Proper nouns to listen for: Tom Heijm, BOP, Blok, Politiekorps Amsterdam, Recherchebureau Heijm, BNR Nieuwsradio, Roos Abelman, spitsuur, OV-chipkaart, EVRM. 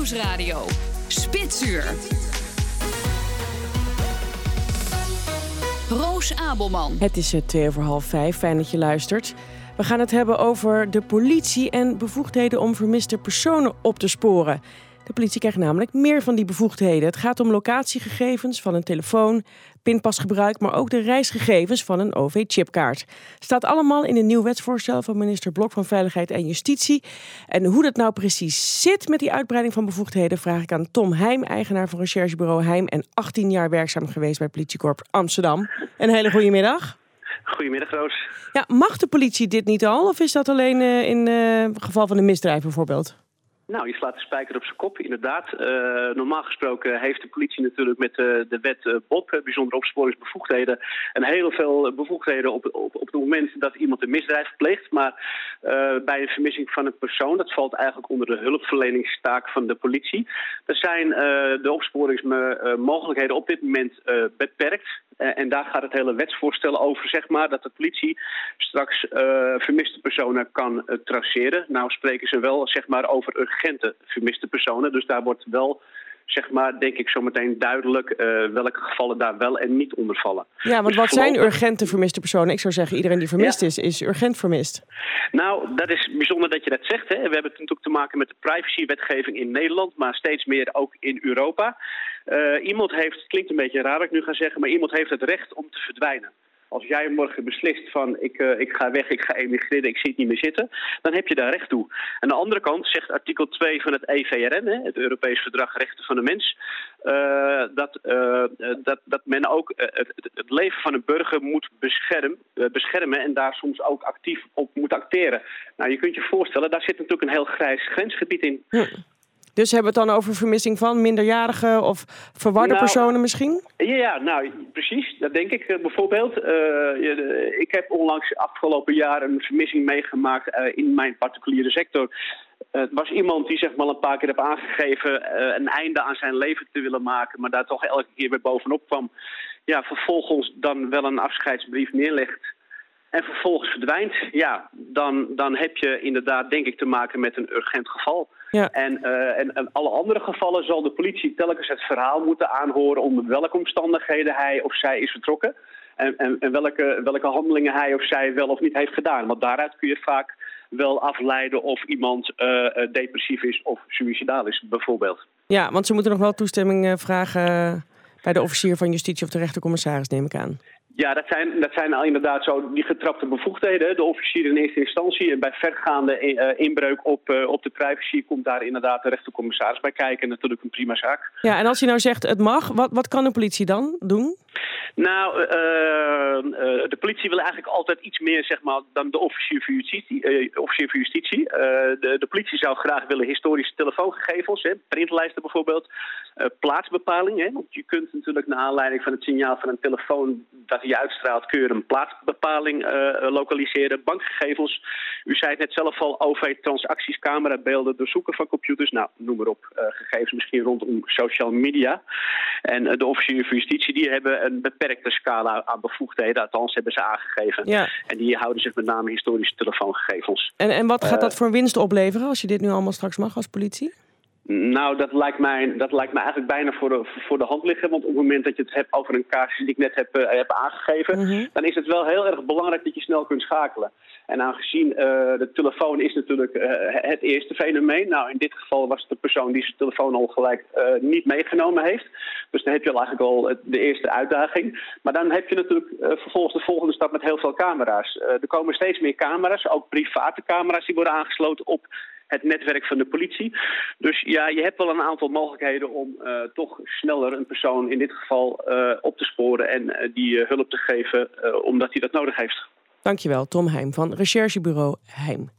Nieuwsradio. Spitsuur. Roos Abelman. Het is 5:02. Fijn dat je luistert. We gaan het hebben over de politie en bevoegdheden om vermiste personen op te sporen. De politie krijgt namelijk meer van die bevoegdheden. Het gaat om locatiegegevens van een telefoon, pinpasgebruik, maar ook de reisgegevens van een OV-chipkaart. Staat allemaal in een nieuw wetsvoorstel van minister Blok van Veiligheid en Justitie. En hoe dat nou precies zit met die uitbreiding van bevoegdheden vraag ik aan Tom Heijm, eigenaar van Recherchebureau Heijm en 18 jaar werkzaam geweest bij Politiekorps Amsterdam. Een hele goede middag. Goedemiddag, Roos. Ja, mag de politie dit niet al? Of is dat alleen in het geval van een misdrijf bijvoorbeeld? Nou, je slaat de spijker op zijn kop, inderdaad. Normaal gesproken heeft de politie natuurlijk met de wet BOP, bijzondere opsporingsbevoegdheden, en heel veel bevoegdheden op het moment dat iemand een misdrijf pleegt. Maar bij een vermissing van een persoon, dat valt eigenlijk onder de hulpverleningstaak van de politie. Er zijn de opsporingsmogelijkheden op dit moment beperkt. En daar gaat het hele wetsvoorstel over, zeg maar, dat de politie straks vermiste personen kan traceren. Nou spreken ze wel, zeg maar, over urgente vermiste personen. Dus daar wordt wel, zeg maar, denk ik zometeen duidelijk welke gevallen daar wel en niet onder vallen. Ja, want dus wat zijn urgente vermiste personen? Ik zou zeggen, iedereen die vermist is urgent vermist. Nou, dat is bijzonder dat je dat zegt, hè. We hebben natuurlijk te maken met de privacywetgeving in Nederland, maar steeds meer ook in Europa. Iemand heeft, het klinkt een beetje raar wat ik nu ga zeggen, maar iemand heeft het recht om te verdwijnen. Als jij morgen beslist van ik ga weg, ik ga emigreren, ik zie het niet meer zitten, dan heb je daar recht toe. Aan de andere kant zegt artikel 2 van het EVRM, het Europees Verdrag Rechten van de Mens, dat men ook het leven van een burger moet beschermen en daar soms ook actief op moet acteren. Nou, je kunt je voorstellen, daar zit natuurlijk een heel grijs grensgebied in. Ja. Dus hebben we het dan over vermissing van minderjarigen of verwarde personen misschien? Ja, nou precies, dat denk ik. Bijvoorbeeld, ik heb onlangs afgelopen jaar een vermissing meegemaakt in mijn particuliere sector. Het was iemand die, zeg maar, een paar keer heb aangegeven een einde aan zijn leven te willen maken, maar daar toch elke keer weer bovenop kwam. Ja, vervolgens dan wel een afscheidsbrief neerlegt en vervolgens verdwijnt, ja, dan heb je inderdaad, denk ik, te maken met een urgent geval. Ja. En alle andere gevallen zal de politie telkens het verhaal moeten aanhoren onder welke omstandigheden hij of zij is vertrokken. En welke handelingen hij of zij wel of niet heeft gedaan. Want daaruit kun je vaak wel afleiden of iemand depressief is of suïcidaal is, bijvoorbeeld. Ja, want ze moeten nog wel toestemming vragen bij de officier van justitie of de rechtercommissaris, neem ik aan. Ja, dat zijn al inderdaad zo die getrapte bevoegdheden. De officier in eerste instantie. En bij vergaande inbreuk op de privacy komt daar inderdaad de rechtercommissaris bij kijken. Natuurlijk een prima zaak. Ja, en als je nou zegt het mag, wat kan de politie dan doen? Nou, de politie wil eigenlijk altijd iets meer, zeg maar, dan de officier van justitie. De politie zou graag willen historische telefoongegevens, printlijsten bijvoorbeeld, plaatsbepaling. Hè, want je kunt natuurlijk naar aanleiding van het signaal van een telefoon dat hij uitstraalt, kun je een plaatsbepaling lokaliseren, bankgegevens. U zei het net zelf al, OV-transacties, camerabeelden, doorzoeken van computers, nou, noem maar op, gegevens misschien rondom social media. En de officier van justitie, die hebben een beperkte scala aan bevoegdheden, althans hebben ze aangegeven. Ja. En die houden zich met name historische telefoongegevens. En wat gaat dat voor winst opleveren als je dit nu allemaal straks mag als politie? Nou, dat lijkt mij eigenlijk bijna voor de hand liggen. Want op het moment dat je het hebt over een casus die ik net heb aangegeven, dan is het wel heel erg belangrijk dat je snel kunt schakelen. En aangezien de telefoon is natuurlijk het eerste fenomeen. Nou, in dit geval was het de persoon die zijn telefoon al gelijk niet meegenomen heeft. Dus dan heb je al eigenlijk al de eerste uitdaging. Maar dan heb je natuurlijk vervolgens de volgende stap met heel veel camera's. Er komen steeds meer camera's, ook private camera's die worden aangesloten op het netwerk van de politie. Dus ja, je hebt wel een aantal mogelijkheden om toch sneller een persoon in dit geval op te sporen en die hulp te geven omdat hij dat nodig heeft. Dankjewel, Tom Heijm van Recherchebureau Heijm.